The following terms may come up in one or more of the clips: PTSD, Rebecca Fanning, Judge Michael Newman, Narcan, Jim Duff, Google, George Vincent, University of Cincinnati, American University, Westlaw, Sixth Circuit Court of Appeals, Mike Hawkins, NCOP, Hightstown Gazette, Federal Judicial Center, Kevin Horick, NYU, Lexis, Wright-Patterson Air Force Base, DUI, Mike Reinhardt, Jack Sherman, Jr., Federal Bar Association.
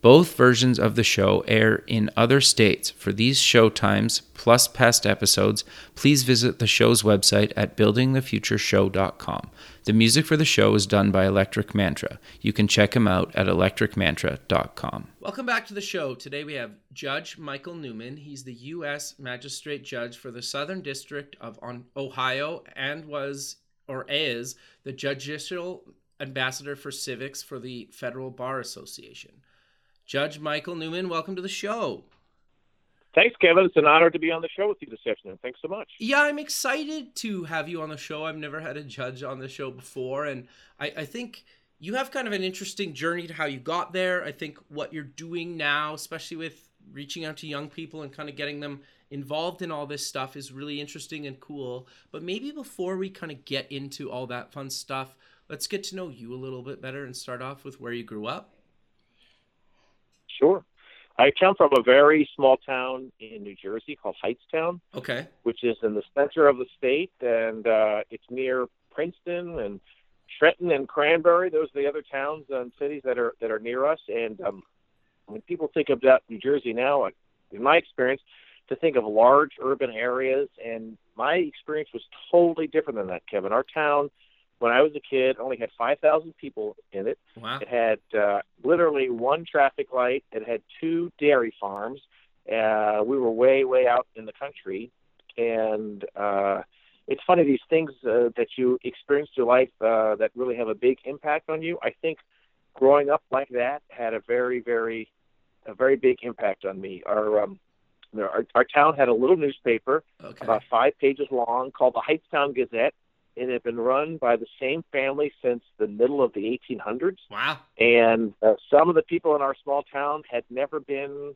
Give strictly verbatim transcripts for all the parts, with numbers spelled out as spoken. Both versions of the show air in other states. For these show times, plus past episodes, please visit the show's website at building the future show dot com. The music for the show is done by Electric Mantra. You can check him out at electric mantra dot com. Welcome back to the show. Today we have Judge Michael Newman. He's the U S Magistrate Judge for the Southern District of Ohio and was, or is, the Judicial Ambassador for Civics for the Federal Bar Association. Judge Michael Newman, welcome to the show. Thanks, Kevin. It's an honor to be on the show with you this afternoon. Thanks so much. Yeah, I'm excited to have you on the show. I've never had a judge on the show before, and I, I think you have kind of an interesting journey to how you got there. I think what you're doing now, especially with reaching out to young people and kind of getting them involved in all this stuff, is really interesting and cool. But maybe before we kind of get into all that fun stuff, let's get to know you a little bit better and start off with where you grew up. Sure. I come from a very small town in New Jersey called Hightstown, okay, which is in the center of the state, and uh, it's near Princeton and Trenton and Cranberry. Those are the other towns and cities that are that are near us. And um, when people think about New Jersey now, in my experience, to think of large urban areas, and my experience was totally different than that, Kevin. Our town, when I was a kid, only had five thousand people in it. Wow. It had uh, literally one traffic light. It had two dairy farms. Uh, we were way, way out in the country. And uh, it's funny, these things uh, that you experience through life uh, that really have a big impact on you. I think growing up like that had a very, very, a very big impact on me. Our um, our, our town had a little newspaper, okay, about five pages long, called the Hightstown Gazette. And it had been run by the same family since the middle of the eighteen hundreds. Wow. And uh, some of the people in our small town had never been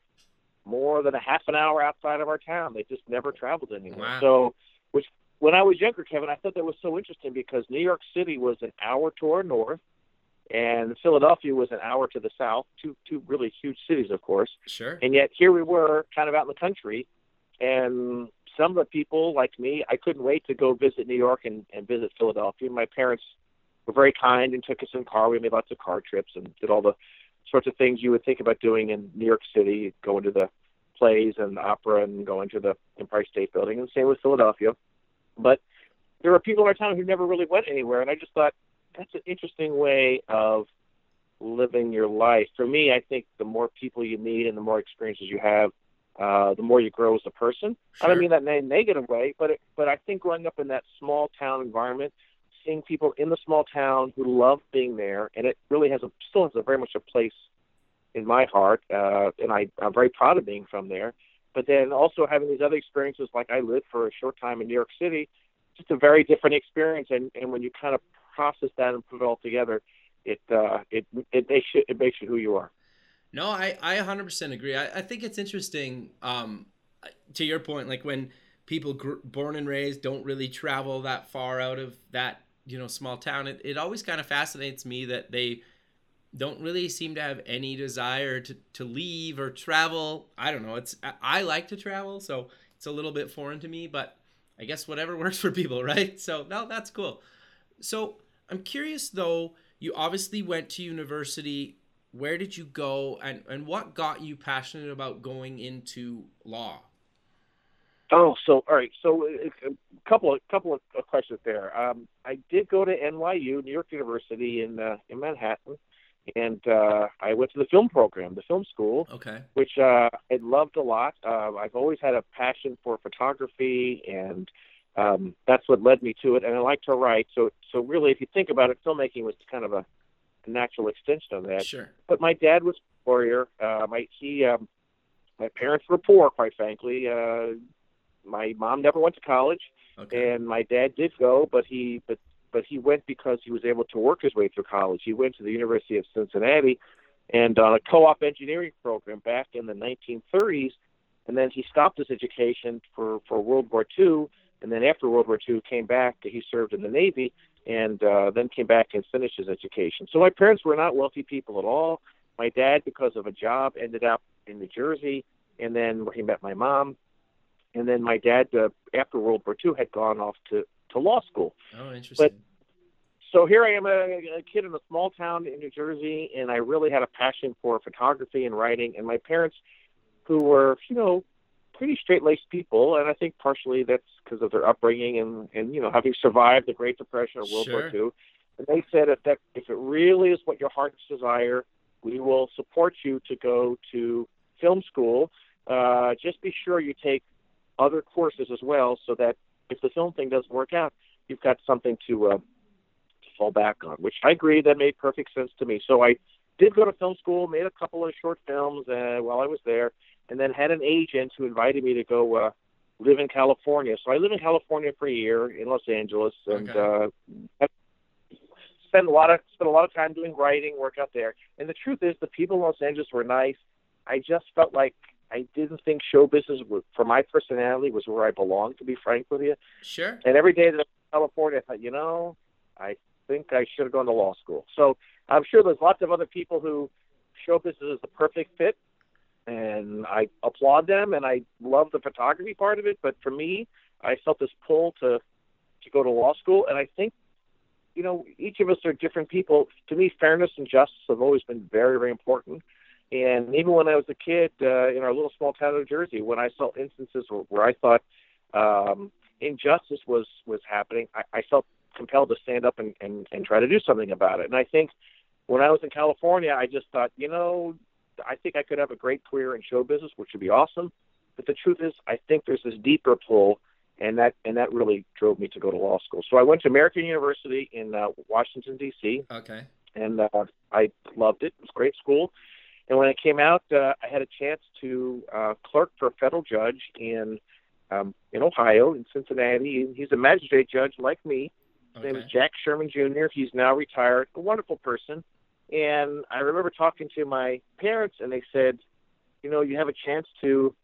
more than a half an hour outside of our town. They just never traveled anywhere. Wow. So, which, when I was younger, Kevin, I thought that was so interesting because New York City was an hour to our north, and Philadelphia was an hour to the south, two two really huge cities, of course. Sure. And yet here we were kind of out in the country, and some of the people, like me, I couldn't wait to go visit New York and, and visit Philadelphia. My parents were very kind and took us in car. We made lots of car trips and did all the sorts of things you would think about doing in New York City, going to the plays and the opera and going to the Empire State Building, and same with Philadelphia. But there were people in our town who never really went anywhere, and I just thought, that's an interesting way of living your life. For me, I think the more people you meet and the more experiences you have, Uh, the more you grow as a person. Sure. I don't mean that in a negative way, but it, but I think growing up in that small town environment, seeing people in the small town who love being there, and it really has a, still has a very much a place in my heart, uh, and I, I'm very proud of being from there. But then also having these other experiences, like I lived for a short time in New York City, just a very different experience, and, and when you kind of process that and put it all together, it uh, it it makes you, it makes you who you are. No, I, I one hundred percent agree. I, I think it's interesting, um, to your point, like when people gr- born and raised don't really travel that far out of that, you know, small town, it, it always kind of fascinates me that they don't really seem to have any desire to, to leave or travel. I don't know. It's I, I like to travel, so it's a little bit foreign to me, but I guess whatever works for people, right? So, no, that's cool. So I'm curious, though, you obviously went to university. Where did you go, and, and what got you passionate about going into law? Oh, so, all right. So a couple of, couple of questions there. Um, I did go to N Y U, New York University in uh, in Manhattan, and uh, I went to the film program, the film school, okay, which uh, I loved a lot. Uh, I've always had a passion for photography, and um, that's what led me to it. And I like to write. So, so really, if you think about it, filmmaking was kind of a natural extension of that. Sure. But my dad was a lawyer. Uh, my he, um, my parents were poor, quite frankly. Uh, my mom never went to college, okay, and my dad did go, but he but but he went because he was able to work his way through college. He went to the University of Cincinnati, and on a co-op engineering program back in the nineteen thirties, And then he stopped his education for, for World War Two. And then after World War Two, came back. He served in the Navy and uh, then came back and finished his education. So my parents were not wealthy people at all. My dad, because of a job, ended up in New Jersey. And then he met my mom. And then my dad, uh, after World War Two, had gone off to, to law school. Oh, interesting. But, so here I am, a, a kid in a small town in New Jersey, and I really had a passion for photography and writing. And my parents, who were, you know, pretty straight-laced people, and I think partially that's because of their upbringing and, and, you know, having survived the Great Depression or World sure. War Two. And they said, if, that, if it really is what your heart's desire, we will support you to go to film school. Uh, just be sure you take other courses as well so that if the film thing doesn't work out, you've got something to uh, to fall back on, which I agree, that made perfect sense to me. So I did go to film school, made a couple of short films uh, while I was there, and then had an agent who invited me to go uh, live in California. So I lived in California for a year in Los Angeles, and okay. uh, spent a lot of spent a lot of time doing writing work out there. And the truth is, the people in Los Angeles were nice. I just felt like I didn't think show business, was, for my personality, was where I belonged, to be frank with you. Sure. And every day that I was in California, I thought, you know, I think I should have gone to law school. So I'm sure there's lots of other people who show business is the perfect fit, and I applaud them, and I love the photography part of it. But for me, I felt this pull to, to go to law school, and I think, you know, each of us are different people. To me, fairness and justice have always been very, very important. And even when I was a kid uh, in our little small town of New Jersey, when I saw instances where, where I thought um, injustice was, was happening, I, I felt compelled to stand up and, and, and try to do something about it. And I think when I was in California, I just thought, you know, I think I could have a great career in show business, which would be awesome. But the truth is, I think there's this deeper pull, and that and that really drove me to go to law school. So I went to American University in uh, Washington, D C Okay. And uh, I loved it. It was a great school. And when I came out, uh, I had a chance to uh, clerk for a federal judge in um, in Ohio, in Cincinnati. He's a magistrate judge like me. His okay. name is Jack Sherman, Junior He's now retired, a wonderful person. And I remember talking to my parents, and they said, you know, you have a chance to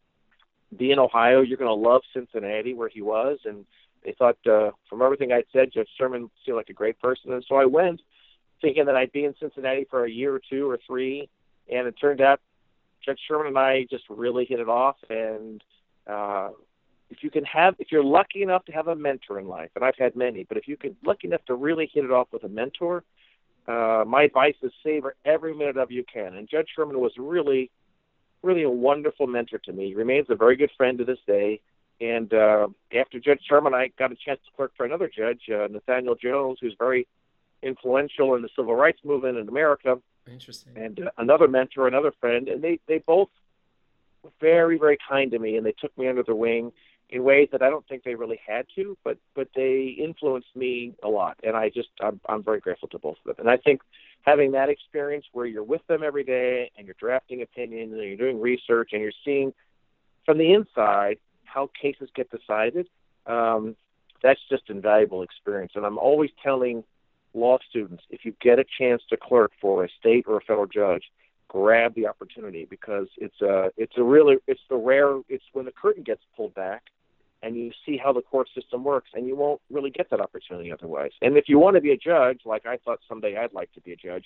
be in Ohio. You're going to love Cincinnati, where he was. And they thought, uh, from everything I'd said, Judge Sherman seemed like a great person. And so I went thinking that I'd be in Cincinnati for a year or two or three. And it turned out Judge Sherman and I just really hit it off. And uh, if you can have, if you're lucky enough to have a mentor in life, and I've had many, but if you can lucky enough to really hit it off with a mentor, uh, my advice is savor every minute of you can. And Judge Sherman was really, really a wonderful mentor to me. He remains a very good friend to this day. And uh, after Judge Sherman, I got a chance to clerk for another judge, uh, Nathaniel Jones, who's very influential in the civil rights movement in America. Interesting. And uh, another mentor, another friend, and they, they both were very, very kind to me, and they took me under their wing in ways that I don't think they really had to, but, but they influenced me a lot, and I just, I'm, I'm very grateful to both of them. And I think having that experience where you're with them every day, and you're drafting opinions, and you're doing research, and you're seeing from the inside how cases get decided, um, that's just invaluable experience. And I'm always telling law students, if you get a chance to clerk for a state or a federal judge, grab the opportunity, because it's a, it's a really, it's the rare, it's when the curtain gets pulled back and you see how the court system works, and you won't really get that opportunity otherwise. And if you want to be a judge, like I thought someday I'd like to be a judge,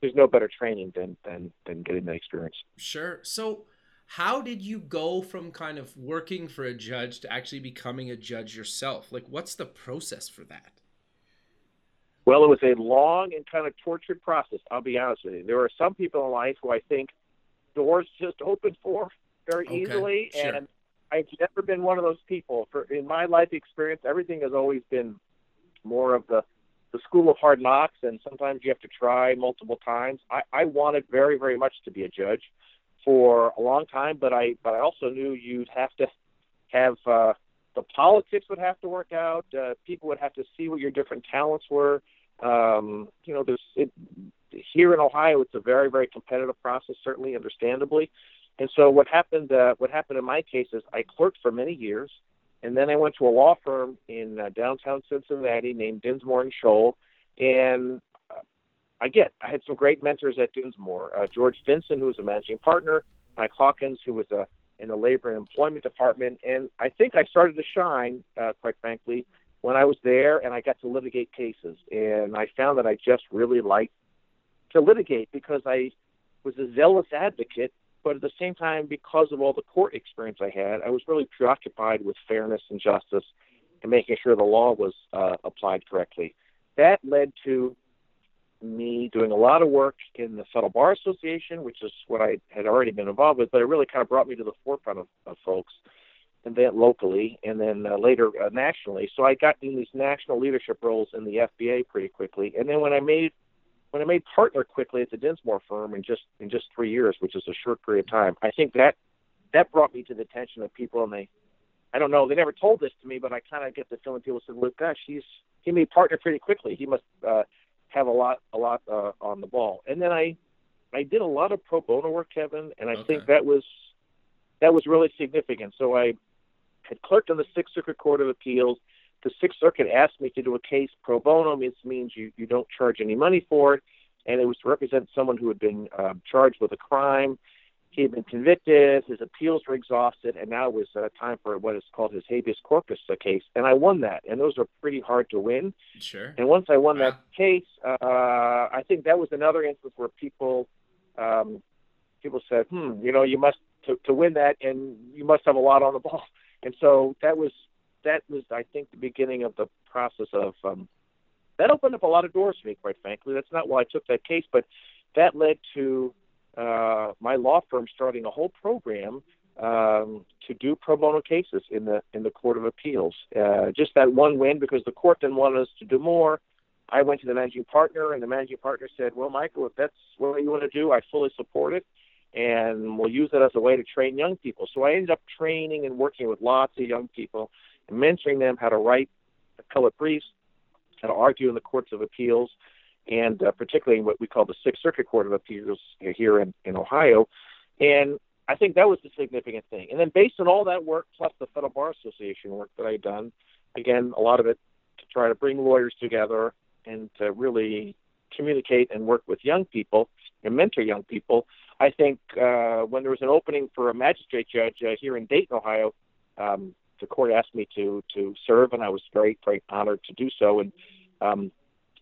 there's no better training than, than, than getting that experience. Sure. So how did you go from kind of working for a judge to actually becoming a judge yourself? Like, what's the process for that? Well, it was a long and kind of tortured process, I'll be honest with you. There are some people in life who I think doors just open for very okay, easily, sure. and I've never been one of those people. For in my life experience, everything has always been more of the, the school of hard knocks, and sometimes you have to try multiple times. I, I wanted very, very much to be a judge for a long time, but I but I also knew you'd have to have uh, the politics would have to work out. Uh, people would have to see what your different talents were. Um, you know, there's it, here in Ohio, it's a very, very competitive process, certainly, understandably. And so what happened, uh, what happened in my case is I clerked for many years, and then I went to a law firm in uh, downtown Cincinnati named Dinsmore and Shohl. And uh, again, I had some great mentors at Dinsmore. Uh, George Vincent, who was a managing partner, Mike Hawkins, who was a in the Labor and Employment Department. And I think I started to shine, uh, quite frankly, when I was there and I got to litigate cases. And I found that I just really liked to litigate because I was a zealous advocate, but at the same time, because of all the court experience I had, I was really preoccupied with fairness and justice and making sure the law was uh, applied correctly. That led to me doing a lot of work in the Federal Bar Association, which is what I had already been involved with, but it really kind of brought me to the forefront of, of folks, and then locally, and then uh, later uh, nationally. So I got in these national leadership roles in the F B A pretty quickly. And then when I made when I made partner quickly at the Dinsmore firm in just in just three years, which is a short period of time, I think that that brought me to the attention of people, and they, I don't know, they never told this to me, but I kind of get the feeling people said, "Well, gosh, he's he made partner pretty quickly. He must." Uh, have a lot, a lot uh, on the ball. And then I, I did a lot of pro bono work, Kevin, and I okay. think that was, that was really significant. So I had clerked on the Sixth Circuit Court of Appeals. The Sixth Circuit asked me to do a case pro bono. It means you, you don't charge any money for it. And it was to represent someone who had been uh, charged with a crime. He had been convicted. His appeals were exhausted. And now it was uh, time for what is called his habeas corpus case. And I won that. And those are pretty hard to win. Sure. And once I won yeah. that case, uh, I think that was another instance where people um, people said, hmm, you know, you must to, to win that, and you must have a lot on the ball. And so that was, that was I think, the beginning of the process of um, – that opened up a lot of doors for me, quite frankly. That's not why I took that case, but that led to – Uh, my law firm starting a whole program um, to do pro bono cases in the in the Court of Appeals. Uh, just that one win, because the court then wanted us to do more. I went to the managing partner, and the managing partner said, "Well, Michael, if that's what you want to do, I fully support it, and we'll use it as a way to train young people." So I ended up training and working with lots of young people and mentoring them how to write appellate briefs, how to argue in the Courts of Appeals, and uh, particularly in what we call the Sixth Circuit Court of Appeals here in, in Ohio. And I think that was the significant thing. And then based on all that work, plus the Federal Bar Association work that I had done, again, a lot of it to try to bring lawyers together and to really communicate and work with young people and mentor young people, I think uh, when there was an opening for a magistrate judge uh, here in Dayton, Ohio, um, the court asked me to to serve, and I was very, very honored to do so. And um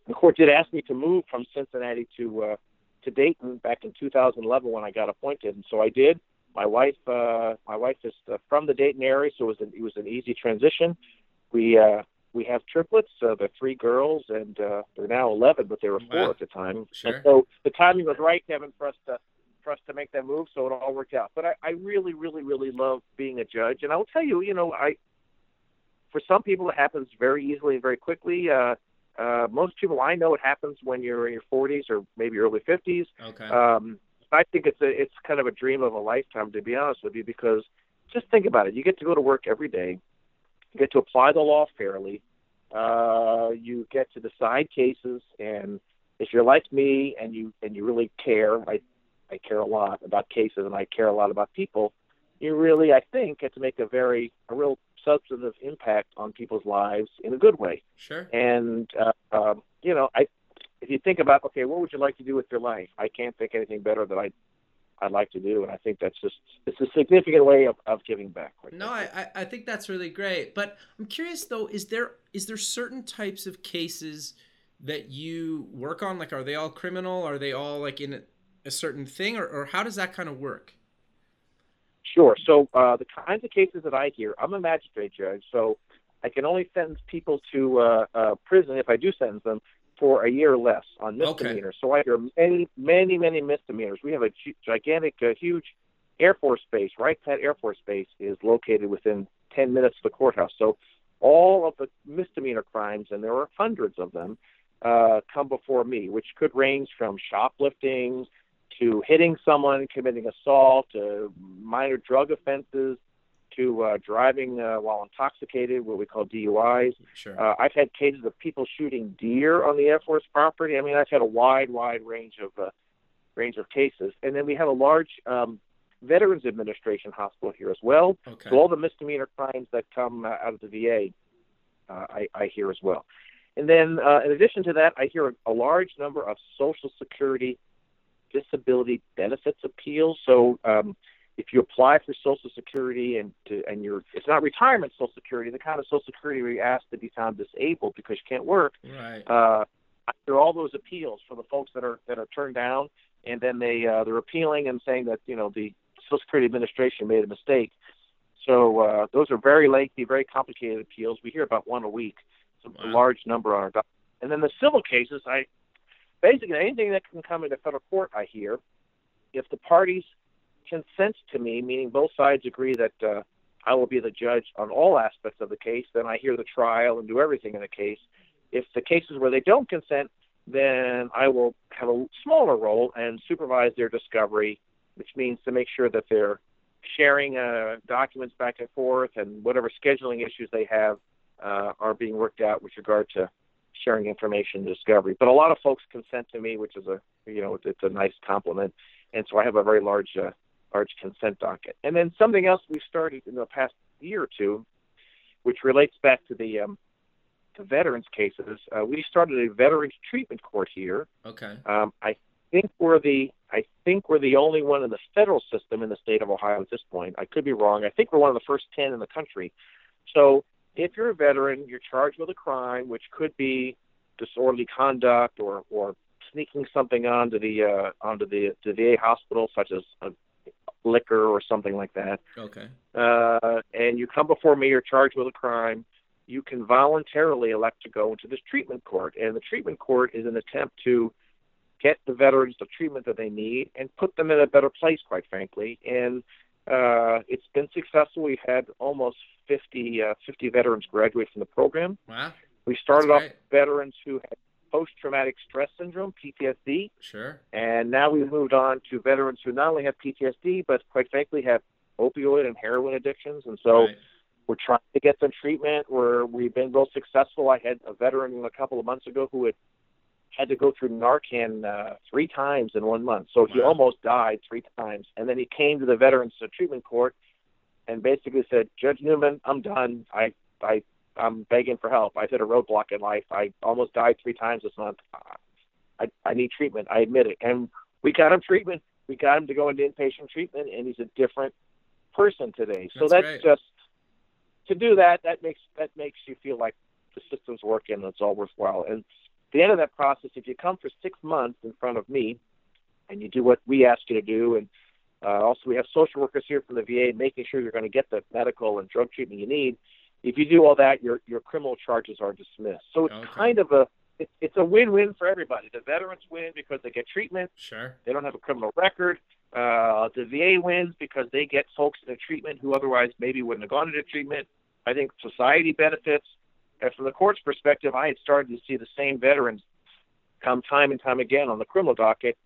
the court did ask me to move from Cincinnati to uh, to Dayton back in two thousand eleven when I got appointed, and so I did. My wife, uh, my wife is uh, from the Dayton area, so it was an, it was an easy transition. We uh, we have triplets, uh, the three girls, and uh, they're now eleven, but they were four wow. at the time. Sure. And so the timing was right, Kevin, for us to for us to make that move, so it all worked out. But I, I really, really, really love being a judge, and I will tell you, you know, I for some people it happens very easily and very quickly. Uh, Uh, most people I know, it happens when you're in your forties or maybe early fifties. Okay. Um, I think it's a, it's kind of a dream of a lifetime, to be honest with you, because just think about it. You get to go to work every day. You get to apply the law fairly. Uh, you get to decide cases. And if you're like me and you, and you really care, I, I care a lot about cases and I care a lot about people. You really, I think, get to make a very, a real substantive impact on people's lives in a good way. Sure. And, uh, um, you know, I, if you think about, okay, what would you like to do with your life? I can't think anything better that I, I'd like to do. And I think that's just, it's a significant way of, of giving back. Right? No, I, I think that's really great. But I'm curious though, is there, is there certain types of cases that you work on? Like, are they all criminal? Are they all like in a, a certain thing, or, or how does that kind of work? Sure. So uh, the kinds of cases that I hear, I'm a magistrate judge, so I can only sentence people to uh, uh, prison, if I do sentence them, for a year or less on misdemeanors. Okay. So I hear many, many, many misdemeanors. We have a g- gigantic, uh, huge Air Force Base. Wright-Patterson Air Force Base is located within ten minutes of the courthouse. So all of the misdemeanor crimes, and there are hundreds of them, uh, come before me, which could range from shoplifting to hitting someone, committing assault, to minor drug offenses, to uh, driving uh, while intoxicated, what we call D U Is. Sure. Uh, I've had cases of people shooting deer on the Air Force property. I mean, I've had a wide, wide range of uh, range of cases. And then we have a large um, Veterans Administration hospital here as well. Okay. So all the misdemeanor crimes that come uh, out of the V A, uh, I, I hear as well. And then uh, in addition to that, I hear a, a large number of Social Security disability benefits appeals. So um, if you apply for Social Security and to, and you're, it's not retirement Social Security, the kind of Social Security where you're asked to be found disabled because you can't work. Right. Uh, after all those appeals for the folks that are that are turned down, and then they uh, they're appealing and saying that, you know, the Social Security Administration made a mistake. So uh, those are very lengthy, very complicated appeals. We hear about one a week. It's a wow. large number on our docket. And then the civil cases, I basically anything that can come into federal court, I hear, if the parties consent to me, meaning both sides agree that uh, I will be the judge on all aspects of the case, then I hear the trial and do everything in the case. If the cases where they don't consent, then I will have a smaller role and supervise their discovery, which means to make sure that they're sharing uh, documents back and forth, and whatever scheduling issues they have uh, are being worked out with regard to sharing information and discovery. But a lot of folks consent to me, which is a, you know, it's a nice compliment. And so I have a very large, uh, large consent docket. And then something else we started in the past year or two, which relates back to the, um, to veterans cases. Uh, we started a veterans treatment court here. Okay. Um, I think we're the, I think we're the only one in the federal system in the state of Ohio at this point. I could be wrong. I think we're one of the first ten in the country. So if you're a veteran, you're charged with a crime, which could be disorderly conduct or, or sneaking something onto the uh, onto the, the V A hospital, such as a liquor or something like that. Okay. Uh, and you come before me, you're charged with a crime. You can voluntarily elect to go into this treatment court. And the treatment court is an attempt to get the veterans the treatment that they need and put them in a better place, quite frankly. And uh, it's been successful. We've had almost fifty, uh, fifty veterans graduate from the program. Wow. We started off with veterans who had post-traumatic stress syndrome, P T S D. Sure. And now we've moved on to veterans who not only have P T S D, but quite frankly have opioid and heroin addictions. And so right. we're trying to get them treatment. We're, we've been real successful. I had a veteran a couple of months ago who had had to go through Narcan uh, three times in one month. So wow. he almost died three times. And then he came to the veterans treatment court and basically said, Judge Newman, I'm done. I, I, I'm begging for help. I've hit a roadblock in life. I almost died three times this month. I, I need treatment. I admit it. And we got him treatment. We got him to go into inpatient treatment, and he's a different person today. So that's, that's just to do that. That makes that makes you feel like the system's working and it's all worthwhile. And at the end of that process, if you come for six months in front of me, and you do what we ask you to do, and uh, also we have social workers here from the V A making sure you're going to get the medical and drug treatment you need. If you do all that, your your criminal charges are dismissed. So it's okay. kind of a it, it's a win-win for everybody. The veterans win because they get treatment. Sure. They don't have a criminal record. Uh, the V A wins because they get folks in treatment who otherwise maybe wouldn't have gone into treatment. I think society benefits. And from the court's perspective, I had started to see the same veterans come time and time again on the criminal docket.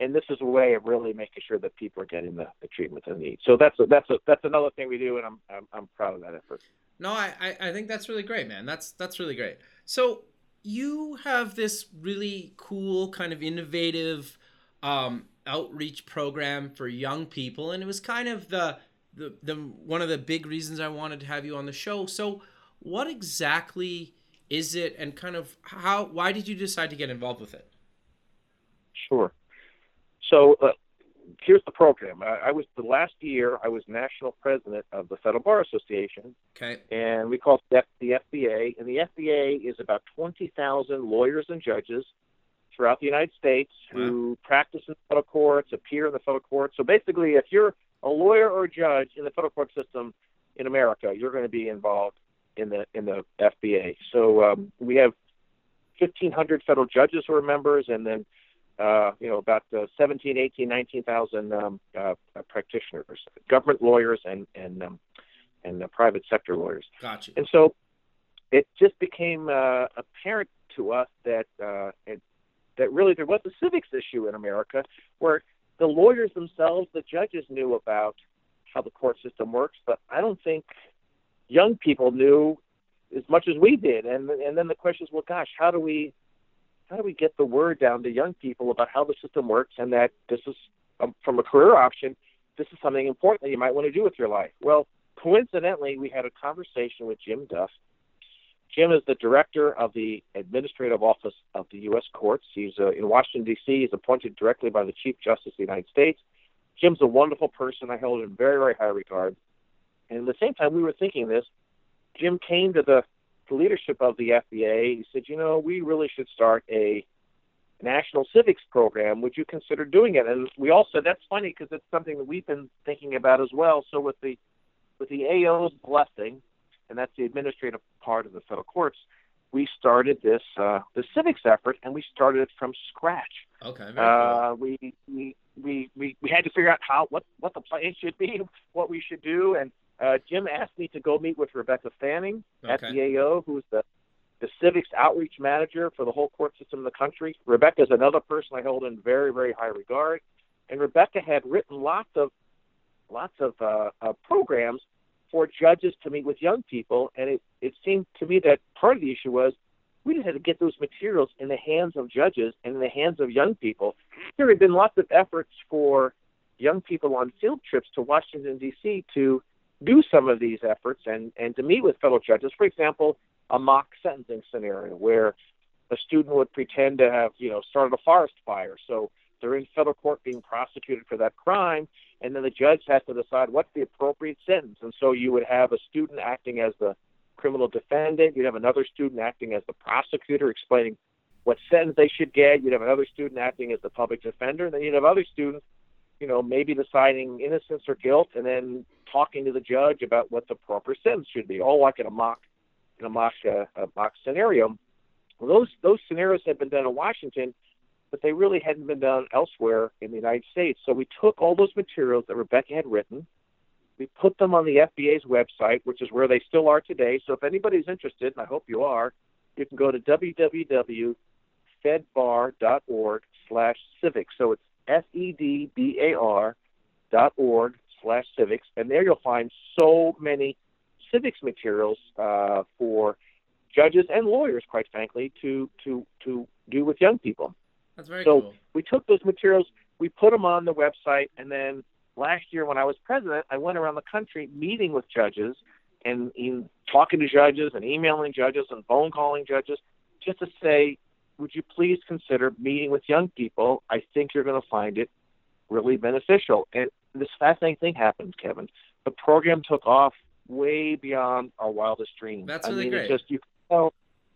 And this is a way of really making sure that people are getting the, the treatment they need. So that's a, that's a, that's another thing we do, and I'm I'm, I'm proud of that effort. No, I, I think that's really great, man. That's that's really great. So you have this really cool kind of innovative um, outreach program for young people, and it was kind of the, the the one of the big reasons I wanted to have you on the show. So what exactly is it, and kind of how? Why did you decide to get involved with it? Sure. So uh, here's the program. I, I was the last year I was national president of the Federal Bar Association. Okay. And we call it the F B A. And the F B A is about twenty thousand lawyers and judges throughout the United States wow. who practice in federal courts, appear in the federal courts. So basically, if you're a lawyer or a judge in the federal court system in America, you're going to be involved in the in the F B A. So um, we have fifteen hundred federal judges who are members, and then Uh, you know, about uh, seventeen, eighteen, nineteen thousand um, uh, practitioners, government lawyers and and um, and uh, private sector lawyers. Gotcha. And so it just became uh, apparent to us that uh, it, that really there was a civics issue in America where the lawyers themselves, the judges knew about how the court system works, but I don't think young people knew as much as we did. And and then the question is, well, gosh, how do we How do we get the word down to young people about how the system works and that this is, um, from a career option, this is something important that you might want to do with your life? Well, coincidentally, we had a conversation with Jim Duff. Jim is the director of the Administrative Office of the U S Courts. He's uh, in Washington, D C He's appointed directly by the Chief Justice of the United States. Jim's a wonderful person. I held him in very, very high regard. And at the same time we were thinking this, Jim came to the to leadership of the F B A. He said, you know, we really should start a national civics program. Would you consider doing it? And we all said, that's funny because it's something that we've been thinking about as well. So with the with the A O's blessing, and that's the administrative part of the federal courts, we started this uh, the civics effort, and we started it from scratch. Okay. Uh, cool. we, we we we we had to figure out how what, what the plan should be, what we should do, and uh, Jim asked me to go meet with Rebecca Fanning okay. at the A O, who's the the civics outreach manager for the whole court system in the country. Rebecca's another person I hold in very, very high regard, and Rebecca had written lots of lots of uh, uh, programs for judges to meet with young people, and it, it seemed to me that part of the issue was we just had to get those materials in the hands of judges and in the hands of young people. There had been lots of efforts for young people on field trips to Washington, D C to do some of these efforts and, and to meet with fellow judges. For example, a mock sentencing scenario where a student would pretend to have, you know, started a forest fire. So they're in federal court being prosecuted for that crime, and then the judge has to decide what's the appropriate sentence. And so you would have a student acting as the criminal defendant. You'd have another student acting as the prosecutor explaining what sentence they should get. You'd have another student acting as the public defender. And then you'd have other students, you know, maybe deciding innocence or guilt and then talking to the judge about what the proper sentence should be, all like in a mock in a mock, uh, a mock scenario. Well, those, those scenarios had been done in Washington, but they really hadn't been done elsewhere in the United States. So we took all those materials that Rebecca had written, we put them on the F B A's website, which is where they still are today. So if anybody's interested, and I hope you are, you can go to www.fedbar.org slash civics. So it's F E D B A R dot org slash civics. And there you'll find so many civics materials uh, for judges and lawyers, quite frankly, to, to, to do with young people. That's very so cool. We took those materials, we put them on the website, and then last year when I was president, I went around the country meeting with judges and, and talking to judges and emailing judges and phone calling judges just to say, would you please consider meeting with young people? I think you're going to find it really beneficial. And this fascinating thing happened, Kevin. The program took off way beyond our wildest dreams. That's really I mean, great. Just, you know,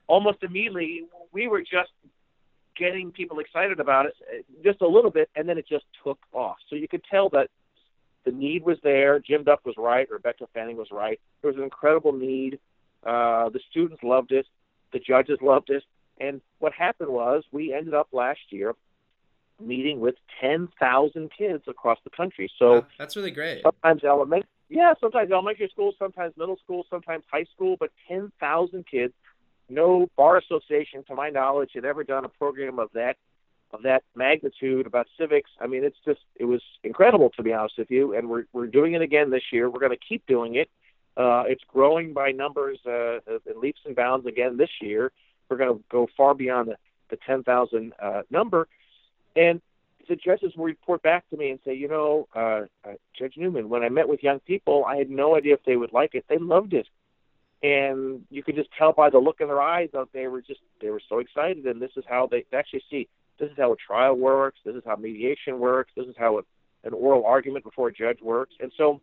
almost immediately, we were just getting people excited about it just a little bit, and then it just took off. So you could tell that the need was there. Jim Duff was right. Rebecca Fanning was right. There was an incredible need. Uh, the students loved it. The judges loved it. And what happened was we ended up last year meeting with ten thousand kids across the country. So wow, that's really great. Sometimes elementary, yeah, sometimes elementary school, sometimes middle school, sometimes high school, but ten thousand kids. No bar association, to my knowledge, had ever done a program of that of that magnitude about civics. I mean, it's just it was incredible, to be honest with you. And we're we're doing it again this year. We're going to keep doing it. Uh, it's growing by numbers uh, in leaps and bounds again this year. We're going to go far beyond the, the ten thousand uh, number. And the judges will report back to me and say, you know, uh, uh, Judge Newman, when I met with young people, I had no idea if they would like it. They loved it. And you could just tell by the look in their eyes that they were just, they were so excited. And this is how they actually see, this is how a trial works. This is how mediation works. This is how a, an oral argument before a judge works. And so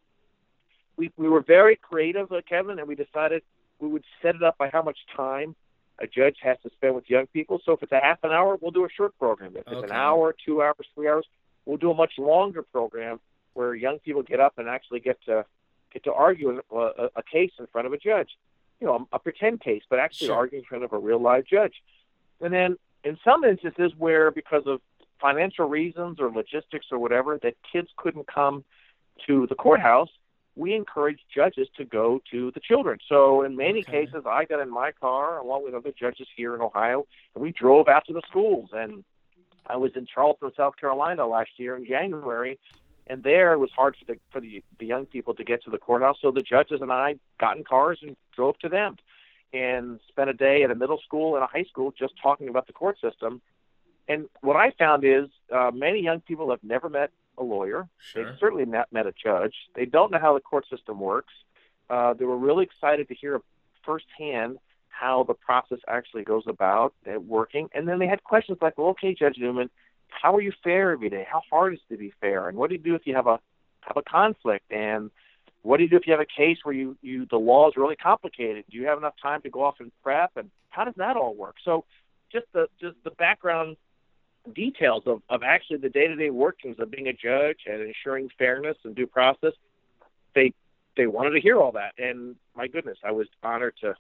we we were very creative, uh, Kevin, and we decided we would set it up by how much time a judge has to spend with young people. So if it's a half an hour, we'll do a short program. If okay. it's an hour, two hours, three hours, we'll do a much longer program where young people get up and actually get to, get to argue a, a case in front of a judge. You know, a pretend case, but actually sure. arguing in front of a real live judge. And then in some instances where, because of financial reasons or logistics or whatever, that kids couldn't come to the courthouse, we encouraged judges to go to the children. So in many okay. cases, I got in my car along with other judges here in Ohio, and we drove out to the schools. And I was in Charleston, South Carolina last year in January, and there it was hard for the for the, the young people to get to the courthouse. So the judges and I got in cars and drove to them and spent a day at a middle school and a high school just talking about the court system. And what I found is uh, many young people have never met a lawyer. Sure. They've certainly not met a judge. They don't know how the court system works. Uh, they were really excited to hear firsthand how the process actually goes about, uh, working. And then they had questions like, well, okay, Judge Newman, how are you fair every day? How hard is it to be fair? And what do you do if you have a have a conflict? And what do you do if you have a case where you, you the law is really complicated? Do you have enough time to go off and prep? And how does that all work? So just the just the background details of, of actually the day-to-day workings of being a judge and ensuring fairness and due process, they they wanted to hear all that. And my goodness, I was honored to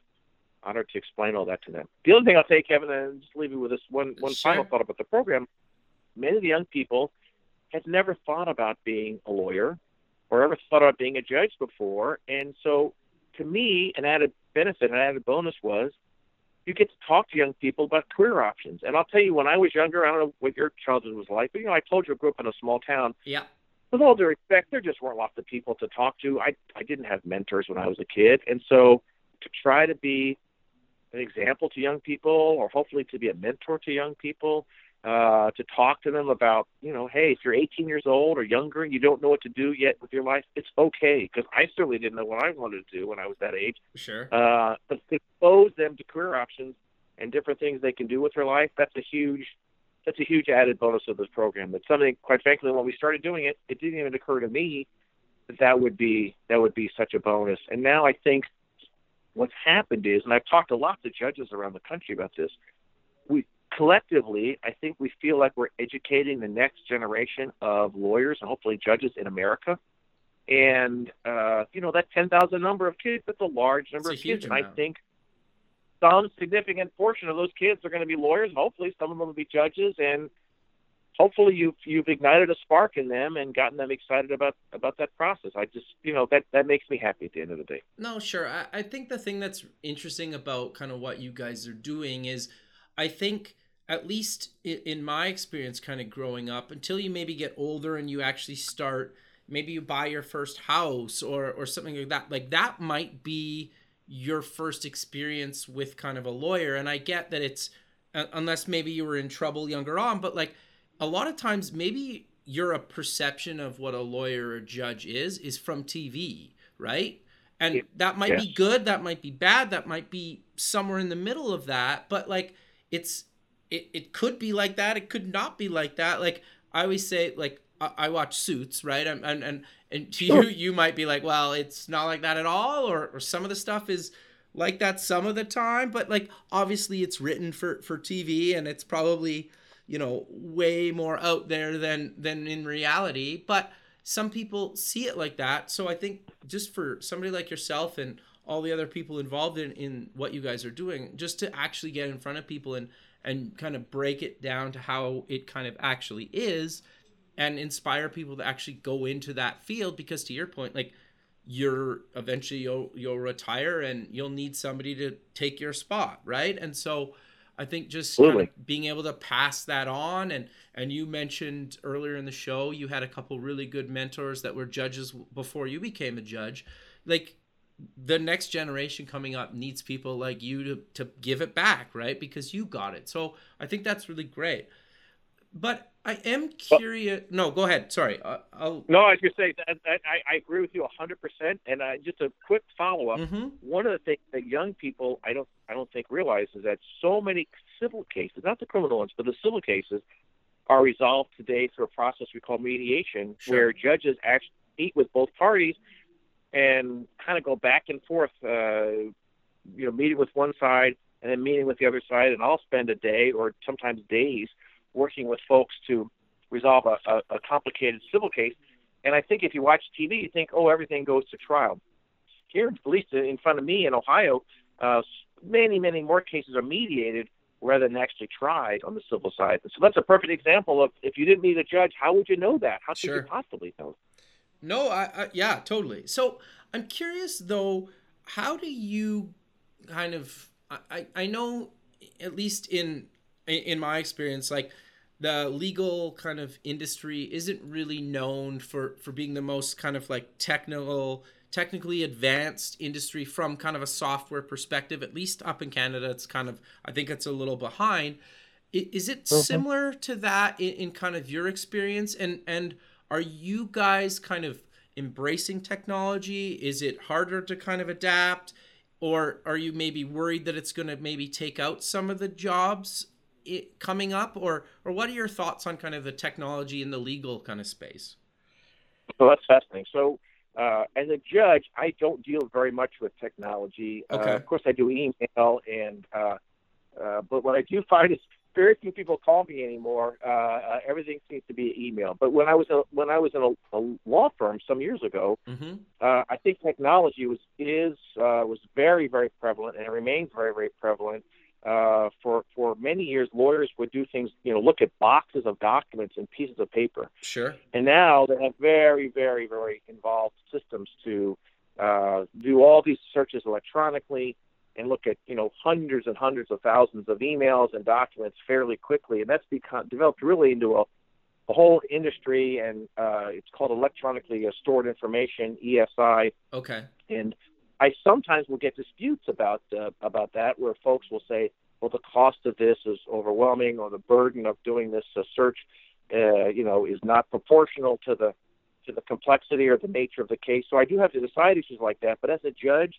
honored to explain all that to them. The other thing I'll say, Kevin, and just leave you with this one, one sure. final thought about the program, many of the young people had never thought about being a lawyer or ever thought about being a judge before. And so to me, an added benefit, an added bonus was you get to talk to young people about career options. And I'll tell you, when I was younger, I don't know what your childhood was like, but, you know, I told you I grew up in a small town. Yeah. With all due respect, there just weren't lots of people to talk to. I, I didn't have mentors when I was a kid. And so to try to be an example to young people, or hopefully to be a mentor to young people, uh, to talk to them about, you know, hey, if you're eighteen years old or younger, you don't know what to do yet with your life, it's okay. Because I certainly didn't know what I wanted to do when I was that age. Sure. Uh, but to expose them to career options and different things they can do with their life, that's a huge, that's a huge added bonus of this program. It's something, quite frankly, when we started doing it, it didn't even occur to me that that would be, that would be such a bonus. And now I think, what's happened is, and I've talked to lots of judges around the country about this, we collectively, I think we feel like we're educating the next generation of lawyers and hopefully judges in America. And, uh, you know, that ten thousand number of kids, that's a large number it's of kids. Amount. And I think some significant portion of those kids are going to be lawyers. Hopefully some of them will be judges. And hopefully you've, you've ignited a spark in them and gotten them excited about, about that process. I just, you know, that, that makes me happy at the end of the day. No, sure. I, I think the thing that's interesting about kind of what you guys are doing is, I think, at least in my experience kind of growing up, until you maybe get older and you actually start, maybe you buy your first house or, or something like that, like that might be your first experience with kind of a lawyer. And I get that it's, unless maybe you were in trouble younger on, but like, a lot of times, maybe your perception of what a lawyer or judge is, is from T V, right? And that might yeah. be good, that might be bad, that might be somewhere in the middle of that. But like, it's, it, it could be like that, it could not be like that. Like, I always say, like, I, I watch Suits, right? And, and, and, and to you, you might be like, well, it's not like that at all, or, or some of the stuff is like that some of the time. But like, obviously it's written for, for T V, and it's probably, you know, way more out there than, than in reality, but some people see it like that. So I think just for somebody like yourself and all the other people involved in, in what you guys are doing, just to actually get in front of people and, and kind of break it down to how it kind of actually is and inspire people to actually go into that field, because to your point, like you're eventually you'll, you'll retire and you'll need somebody to take your spot. Right. And so I think just kind of being able to pass that on. And, and you mentioned earlier in the show, you had a couple really good mentors that were judges before you became a judge. Like the next generation coming up needs people like you to, to give it back, right? Because you got it. So I think that's really great. But I am curious. Well, no, go ahead. Sorry. Uh, I'll... No, I was going to say, that, that, I, I agree with you one hundred percent. And I, just a quick follow-up. Mm-hmm. One of the things that young people, I don't I don't think realize is that so many civil cases, not the criminal ones, but the civil cases, are resolved today through a process we call mediation, sure. where judges actually meet with both parties and kind of go back and forth, uh, you know, meeting with one side and then meeting with the other side. And I'll spend a day or sometimes days working with folks to resolve a, a, a complicated civil case. And I think if you watch T V, you think, oh, everything goes to trial. Here, at least in front of me in Ohio, uh, many, many more cases are mediated rather than actually tried on the civil side. So that's a perfect example of, if you didn't need a judge, how would you know that? How could sure. you possibly know? No, I, I yeah, totally. So I'm curious, though, how do you kind of, I, I know, at least in in my experience, like the legal kind of industry isn't really known for, for being the most kind of like technical, technically advanced industry from kind of a software perspective, at least up in Canada. It's kind of, I think it's a little behind. Is it mm-hmm. similar to that in, in kind of your experience? And, and are you guys kind of embracing technology? Is it harder to kind of adapt? Or are you maybe worried that it's going to maybe take out some of the jobs it coming up, or or what are your thoughts on kind of the technology in the legal kind of space? Well, that's fascinating. So uh, as a judge, I don't deal very much with technology. Okay. Uh, of course, I do email, and uh, uh, but what I do find is very few people call me anymore. Uh, uh, everything seems to be email. But when I was a, when I was in a, a law firm some years ago, mm-hmm. uh, I think technology was is uh, was very very prevalent, and it remains very very prevalent. Uh, for for many years, lawyers would do things, you know, look at boxes of documents and pieces of paper. Sure. And now they have very very very involved systems to uh, do all these searches electronically, and look at, you know, hundreds and hundreds of thousands of emails and documents fairly quickly. And that's become developed really into a, a whole industry, and uh, it's called electronically stored information, E S I. Okay. And I sometimes will get disputes about uh, about that, where folks will say, well, the cost of this is overwhelming, or the burden of doing this uh, search, uh, you know, is not proportional to the to the complexity or the nature of the case. So I do have to decide issues like that. But as a judge,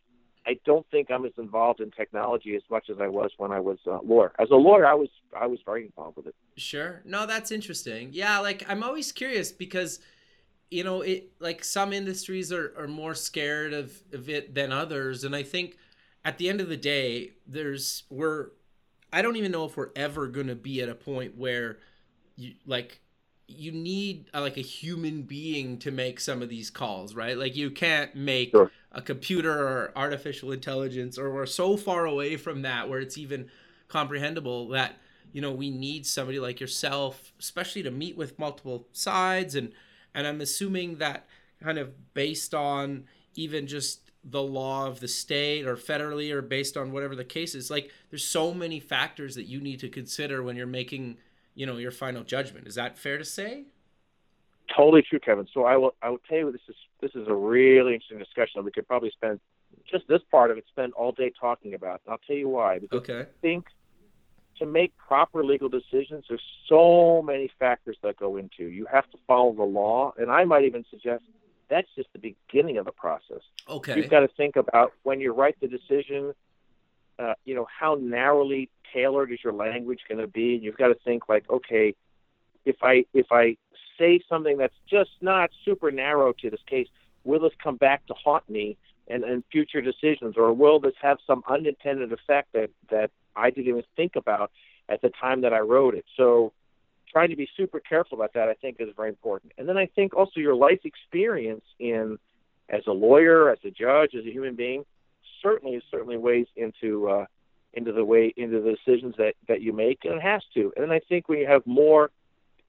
I don't think I'm as involved in technology as much as I was when I was a lawyer. As a lawyer, I was I was very involved with it. Sure. No, that's interesting. Yeah, like I'm always curious because, you know, it like some industries are, are more scared of, of it than others. And I think at the end of the day, there's we're I don't even know if we're ever going to be at a point where you like you need uh, like a human being to make some of these calls, right? Like you can't make sure. a computer or artificial intelligence, or we're so far away from that where it's even comprehensible that, you know, we need somebody like yourself, especially to meet with multiple sides. And, and I'm assuming that kind of based on even just the law of the state or federally, or based on whatever the case is, like there's so many factors that you need to consider when you're making, you know, your final judgment. Is that fair to say? Totally true, Kevin. So I will, I will tell you, this is, this is a really interesting discussion. We could probably spend just this part of it, spend all day talking about. And I'll tell you why. Because okay. I think to make proper legal decisions, there's so many factors that go into. You have to follow the law. And I might even suggest that's just the beginning of the process. Okay. You've got to think about when you write the decision, uh, you know, how narrowly tailored is your language going to be? And you've got to think like, okay, if I if I say something that's just not super narrow to this case, will this come back to haunt me in, in future decisions, or will this have some unintended effect that, that I didn't even think about at the time that I wrote it? So trying to be super careful about that, I think, is very important. And then I think also your life experience in as a lawyer, as a judge, as a human being, certainly certainly weighs into uh, into the way into the decisions that, that you make, and it has to. And I think when you have more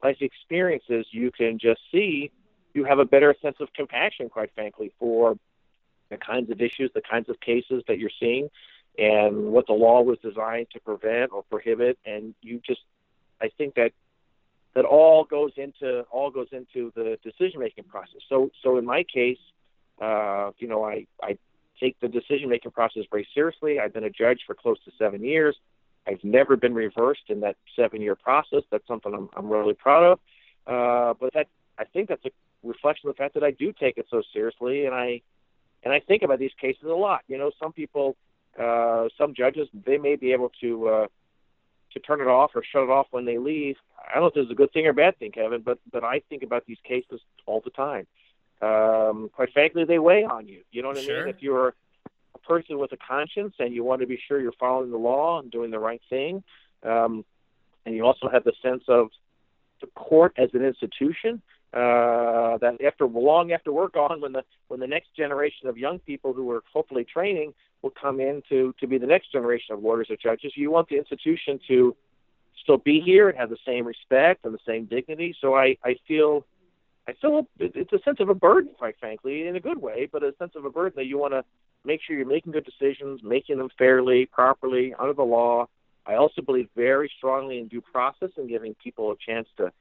life experiences, you can just see, you have a better sense of compassion, quite frankly, for the kinds of issues, the kinds of cases that you're seeing, and what the law was designed to prevent or prohibit. And you just, I think that that all goes into all goes into the decision making process. So, so in my case, uh, you know, I I take the decision making process very seriously. I've been a judge for close to seven years. I've never been reversed in that seven-year process. That's something I'm, I'm really proud of. Uh, but that, I think that's a reflection of the fact that I do take it so seriously, and I and I think about these cases a lot. You know, some people, uh, some judges, they may be able to uh, to turn it off or shut it off when they leave. I don't know if this is a good thing or a bad thing, Kevin, but, but I think about these cases all the time. Um, quite frankly, they weigh on you. You know what I sure. mean? If you're a person with a conscience and you want to be sure you're following the law and doing the right thing. Um, and you also have the sense of the court as an institution uh, that after long after we're gone, when the, when the next generation of young people who are hopefully training will come in to, to be the next generation of lawyers or judges, you want the institution to still be here and have the same respect and the same dignity. So I, I feel, I feel it's a sense of a burden, quite frankly, in a good way, but a sense of a burden that you want to make sure you're making good decisions, making them fairly, properly, under the law. I also believe very strongly in due process and giving people a chance to,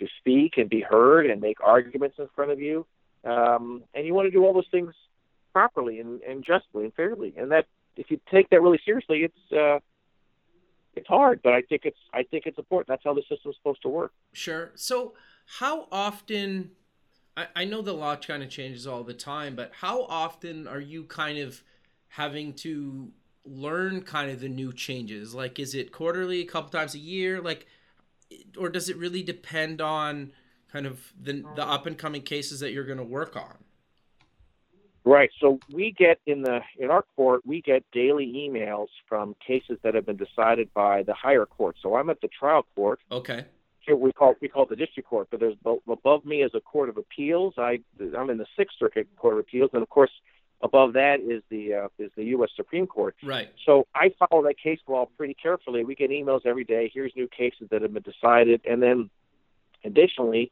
to speak and be heard and make arguments in front of you. Um, and you want to do all those things properly and, and justly and fairly. And that, if you take that really seriously, it's uh, it's hard, but I think it's I think it's important. That's how the system's supposed to work. Sure. So how often? I know the law kind of changes all the time, but how often are you kind of having to learn kind of the new changes? Like, is it quarterly, a couple times a year? Like, or does it really depend on kind of the, the up and coming cases that you're going to work on? Right. So we get in the, in our court, we get daily emails from cases that have been decided by the higher court. So I'm at the trial court. Okay. Here we call, we call it the district court, but there's above me is a court of appeals. I, I'm in the Sixth Circuit Court of Appeals. And of course, above that is the uh, is the U S Supreme Court. Right. So I follow that case law pretty carefully. We get emails every day. Here's new cases that have been decided. And then additionally,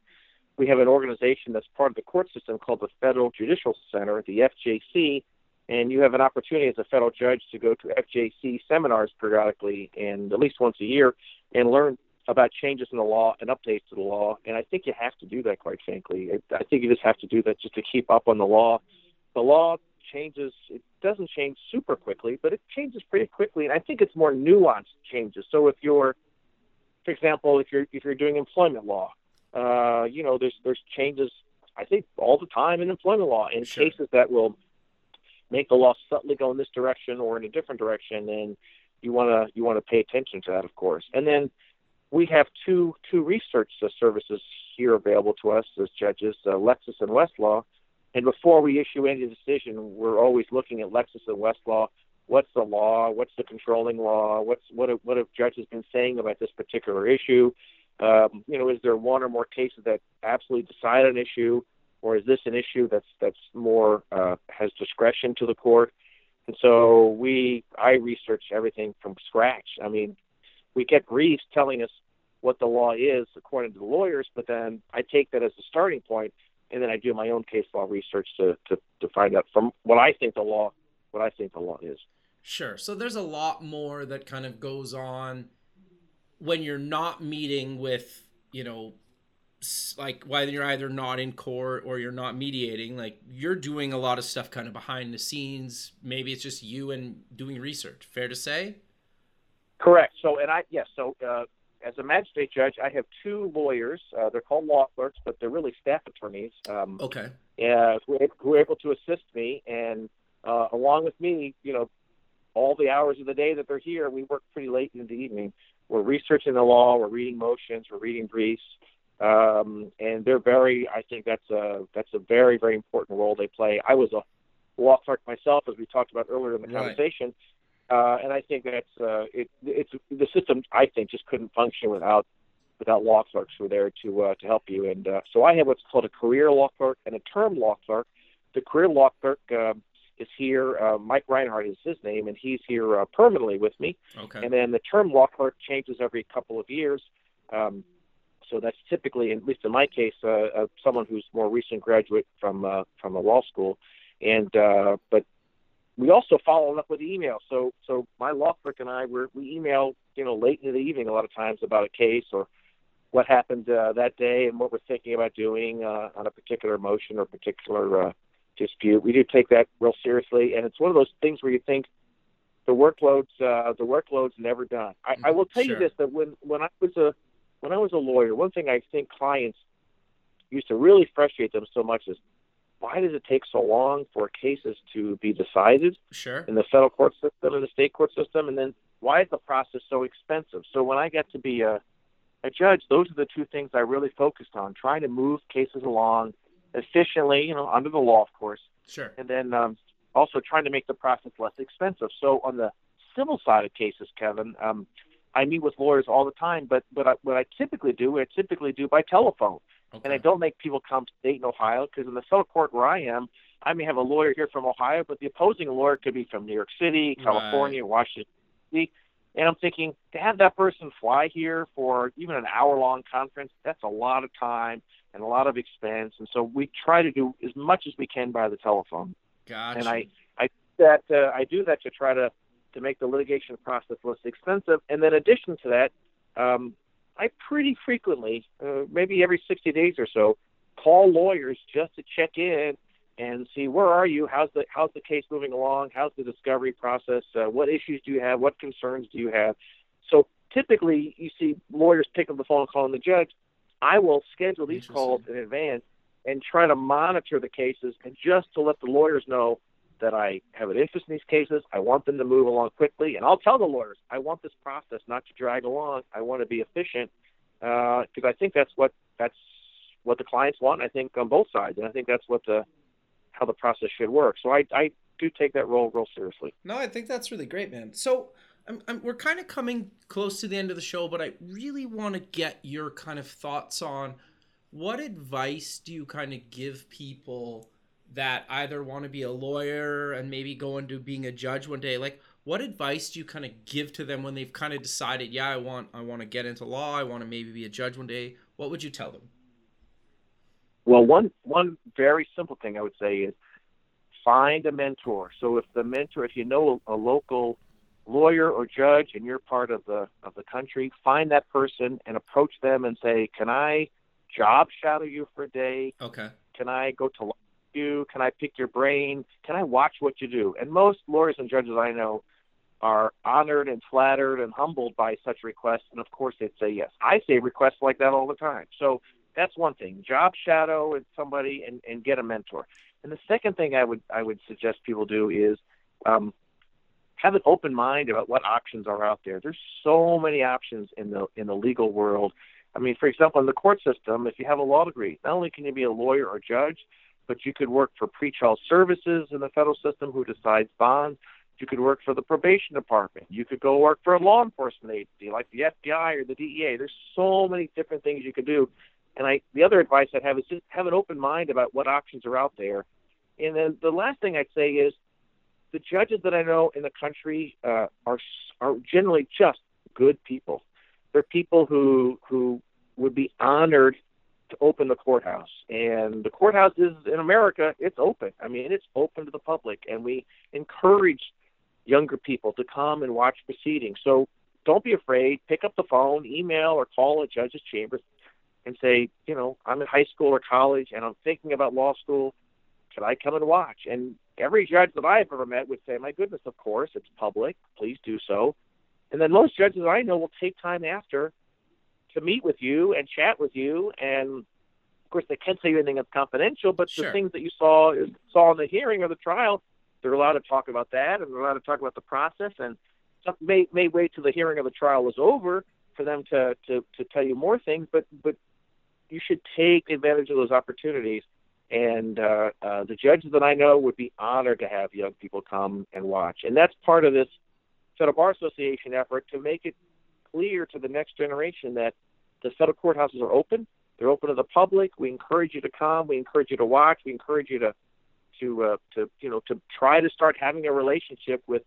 we have an organization that's part of the court system called the Federal Judicial Center, the F J C, and you have an opportunity as a federal judge to go to F J C seminars periodically and at least once a year and learn about changes in the law and updates to the law. And I think you have to do that, quite frankly. I think you just have to do that just to keep up on the law. The law changes. It doesn't change super quickly, but it changes pretty quickly. And I think it's more nuanced changes. So if you're, for example, if you're if you're doing employment law, uh, you know, there's there's changes, I think, all the time in employment law in sure. cases that will make the law subtly go in this direction or in a different direction. And you want to you want to pay attention to that, of course. And then we have two two research services here available to us as judges, uh, Lexis and Westlaw. And before we issue any decision, we're always looking at Lexis and Westlaw. What's the law? What's the controlling law? What's what have, what have judges been saying about this particular issue? Um, you know, is there one or more cases that absolutely decide an issue, or is this an issue that's that's more uh, has discretion to the court? And so we, I research everything from scratch. I mean, we get briefs telling us what the law is according to the lawyers, but then I take that as a starting point. And then I do my own case law research to, to, to find out from what I think the law, what I think the law is. Sure. So there's a lot more that kind of goes on when you're not meeting with, you know, like whether you're either not in court or you're not mediating, like you're doing a lot of stuff kind of behind the scenes. Maybe it's just you and doing research. Fair to say? Correct. So, and I, yes. Yeah, so, uh, as a magistrate judge, I have two lawyers. Uh, they're called law clerks, but they're really staff attorneys. Um, okay. Uh, who, who are able to assist me. And uh, along with me, you know, all the hours of the day that they're here, we work pretty late in the evening. We're researching the law. We're reading motions. We're reading briefs. Um, and they're very, I think that's a, that's a very, very important role they play. I was a law clerk myself, as we talked about earlier in the conversation. Right. Uh, and I think that's uh, it, it's the system. I think just couldn't function without without law clerks who are there to uh, to help you. And uh, so I have what's called a career law clerk and a term law clerk. The career law clerk uh, is here. Uh, Mike Reinhardt is his name, and he's here uh, permanently with me. Okay. And then the term law clerk changes every couple of years. Um, so that's typically, at least in my case, uh, uh, someone who's more recent graduate from uh, from a law school. And uh, but. We also follow up with email. So, so my law clerk and I, we're, we email, you know, late in the evening a lot of times about a case or what happened uh, that day and what we're thinking about doing uh, on a particular motion or particular uh, dispute. We do take that real seriously, and it's one of those things where you think the workload's uh, the workload's never done. I, I will tell sure. you this: that when, when I was a when I was a lawyer, one thing I think clients used to really frustrate them so much is, why does it take so long for cases to be decided sure. in the federal court system and the state court system? And then why is the process so expensive? So when I got to be a, a judge, those are the two things I really focused on, trying to move cases along efficiently, you know, under the law, of course. Sure. And then um, also trying to make the process less expensive. So on the civil side of cases, Kevin, um, I meet with lawyers all the time, but, but I, what I typically do, I typically do by telephone. Okay. And I don't make people come to Dayton, Ohio, because in the federal court where I am, I may have a lawyer here from Ohio, but the opposing lawyer could be from New York City, California, right. Washington, D C And I'm thinking, to have that person fly here for even an hour-long conference, that's a lot of time and a lot of expense. And so we try to do as much as we can by the telephone. Gotcha. And I, I, that, uh, I do that to try to, to make the litigation process less expensive. And then in addition to that, um, I pretty frequently, uh, maybe every sixty days or so, call lawyers just to check in and see, where are you? How's the how's the case moving along? How's the discovery process? Uh, what issues do you have? What concerns do you have? So typically you see lawyers pick up the phone and call the judge. I will schedule these calls in advance and try to monitor the cases and just to let the lawyers know that I have an interest in these cases. I want them to move along quickly. And I'll tell the lawyers, I want this process not to drag along. I want to be efficient because uh, I think that's what that's what the clients want, I think, on both sides. And I think that's what the how the process should work. So I, I do take that role real seriously. No, I think that's really great, man. So I'm, I'm, we're kind of coming close to the end of the show, but I really want to get your kind of thoughts on what advice do you kind of give people that either want to be a lawyer and maybe go into being a judge one day? Like, what advice do you kind of give to them when they've kind of decided, yeah, I want, I want to get into law. I want to maybe be a judge one day. What would you tell them? Well, one, one very simple thing I would say is find a mentor. So if the mentor, if you know a local lawyer or judge and you're part of the, of the country, find that person and approach them and say, can I job shadow you for a day? Okay. Can I go to law? You? Can I pick your brain? Can I watch what you do? And most lawyers and judges I know are honored and flattered and humbled by such requests. And of course they'd say yes. I say requests like that all the time. So that's one thing, job shadow with somebody and, and get a mentor. And the second thing I would, I would suggest people do is um, have an open mind about what options are out there. There's so many options in the, in the legal world. I mean, for example, in the court system, if you have a law degree, not only can you be a lawyer or judge, but you could work for pretrial services in the federal system who decides bonds. You could work for the probation department. You could go work for a law enforcement agency like the F B I or the D E A. There's so many different things you could do. And I, the other advice I'd have is just have an open mind about what options are out there. And then the last thing I'd say is the judges that I know in the country uh, are are generally just good people. They're people who who would be honored to open the courthouse, and the courthouse is in America. It's open. I mean, it's open to the public, and we encourage younger people to come and watch proceedings. So don't be afraid. Pick up the phone, email, or call a judge's chambers and say, you know, I'm in high school or college, and I'm thinking about law school. Should I come and watch? And every judge that I've ever met would say, my goodness, of course, it's public. Please do so. And then most judges I know will take time after to meet with you and chat with you. And of course they can't say anything that's confidential, but sure. The things that you saw saw in the hearing or the trial, they're allowed to talk about that. And they're allowed to talk about the process, and some may, may wait till the hearing or the trial was over for them to, to, to tell you more things, but, but you should take advantage of those opportunities. And uh, uh, the judges that I know would be honored to have young people come and watch. And that's part of this Federal Bar Association effort to make it clear to the next generation that the federal courthouses are open. They're open to the public. We encourage you to come. We encourage you to watch. We encourage you to, to, uh, to you know, to try to start having a relationship with,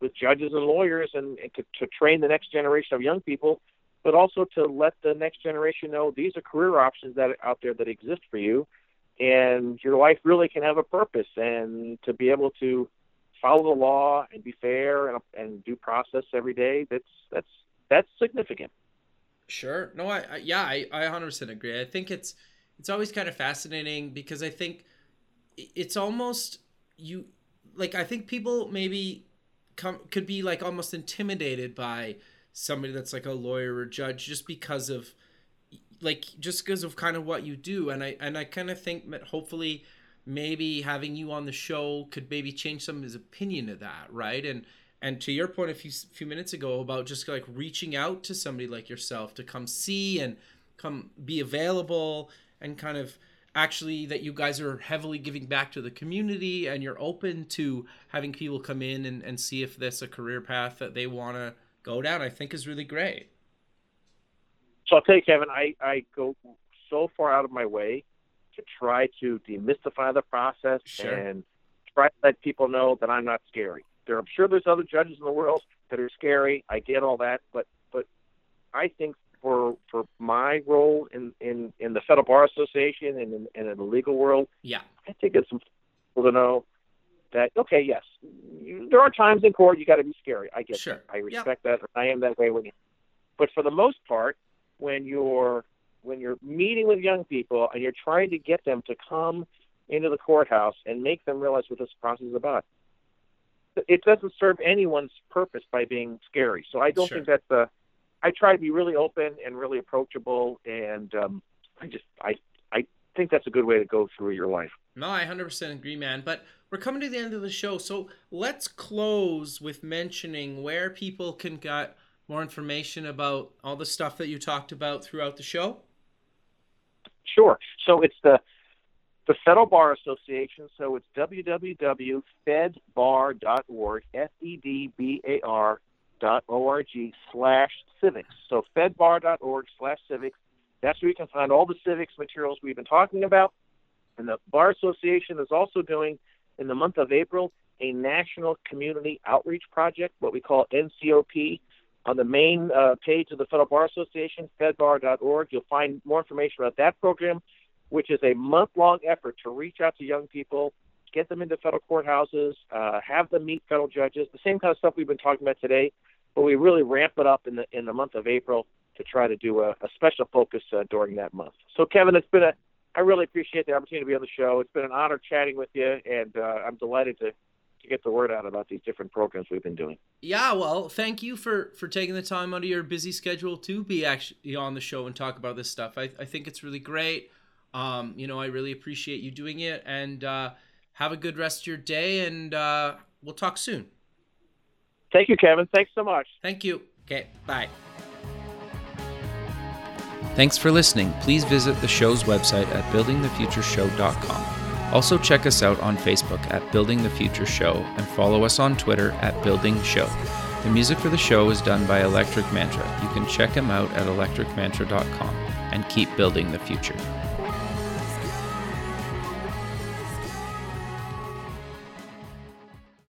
with judges and lawyers, and, and to, to train the next generation of young people, but also to let the next generation know these are career options that are out there that exist for you, and your life really can have a purpose, and to be able to follow the law and be fair and, and due process every day. That's, that's, that's significant. Sure. No, I, I yeah, I, I one hundred percent agree. I think it's, it's always kind of fascinating because I think it's almost you, like, I think people maybe come could be like almost intimidated by somebody that's like a lawyer or judge just because of like, just because of kind of what you do. And I, and I kind of think that hopefully maybe having you on the show could maybe change somebody's opinion of that. Right. And, And to your point a few, few minutes ago about just like reaching out to somebody like yourself to come see and come be available, and kind of actually that you guys are heavily giving back to the community, and you're open to having people come in and, and see if that's a career path that they want to go down, I think is really great. So I'll tell you, Kevin, I, I go so far out of my way to try to demystify the process. Sure. And try to let people know that I'm not scary. There, I'm sure there's other judges in the world that are scary. I get all that, but but I think for for my role in, in, in the Federal Bar Association and in, and in the legal world, yeah, I think it's important to know that, okay, yes, you, there are times in court you got to be scary. I get sure. that. I respect yep. that. I am that way. When you, but for the most part, when you're when you're meeting with young people and you're trying to get them to come into the courthouse and make them realize what this process is about, it doesn't serve anyone's purpose by being scary. So I don't sure. think that's the, I try to be really open and really approachable. And um, I just, I, I think that's a good way to go through your life. No, I one hundred percent agree, man. But we're coming to the end of the show, so let's close with mentioning where people can get more information about all the stuff that you talked about throughout the show. Sure. So it's the the Federal Bar Association, so it's w w w dot fed bar dot org, F E D B A R dot O R G slash civics. So fedbar.org slash civics. That's where you can find all the civics materials we've been talking about. And the Bar Association is also doing, in the month of April, a national community outreach project, what we call N C O P. On the main uh, page of the Federal Bar Association, fedbar dot org, you'll find more information about that program, which is a month-long effort to reach out to young people, get them into federal courthouses, uh, have them meet federal judges, the same kind of stuff we've been talking about today, but we really ramp it up in the in the month of April to try to do a, a special focus uh, during that month. So, Kevin, it's been a I really appreciate the opportunity to be on the show. It's been an honor chatting with you, and uh, I'm delighted to, to get the word out about these different programs we've been doing. Yeah, well, thank you for, for taking the time out of your busy schedule to be actually on the show and talk about this stuff. I, I think it's really great. Um, you know, I really appreciate you doing it, and uh, have a good rest of your day, and uh, we'll talk soon. Thank you, Kevin. Thanks so much. Thank you. Okay, bye. Thanks for listening. Please visit the show's website at building the future show dot com. Also check us out on Facebook at Building the Future Show and follow us on Twitter at Building Show. The music for the show is done by Electric Mantra. You can check him out at electric mantra dot com, and keep building the future.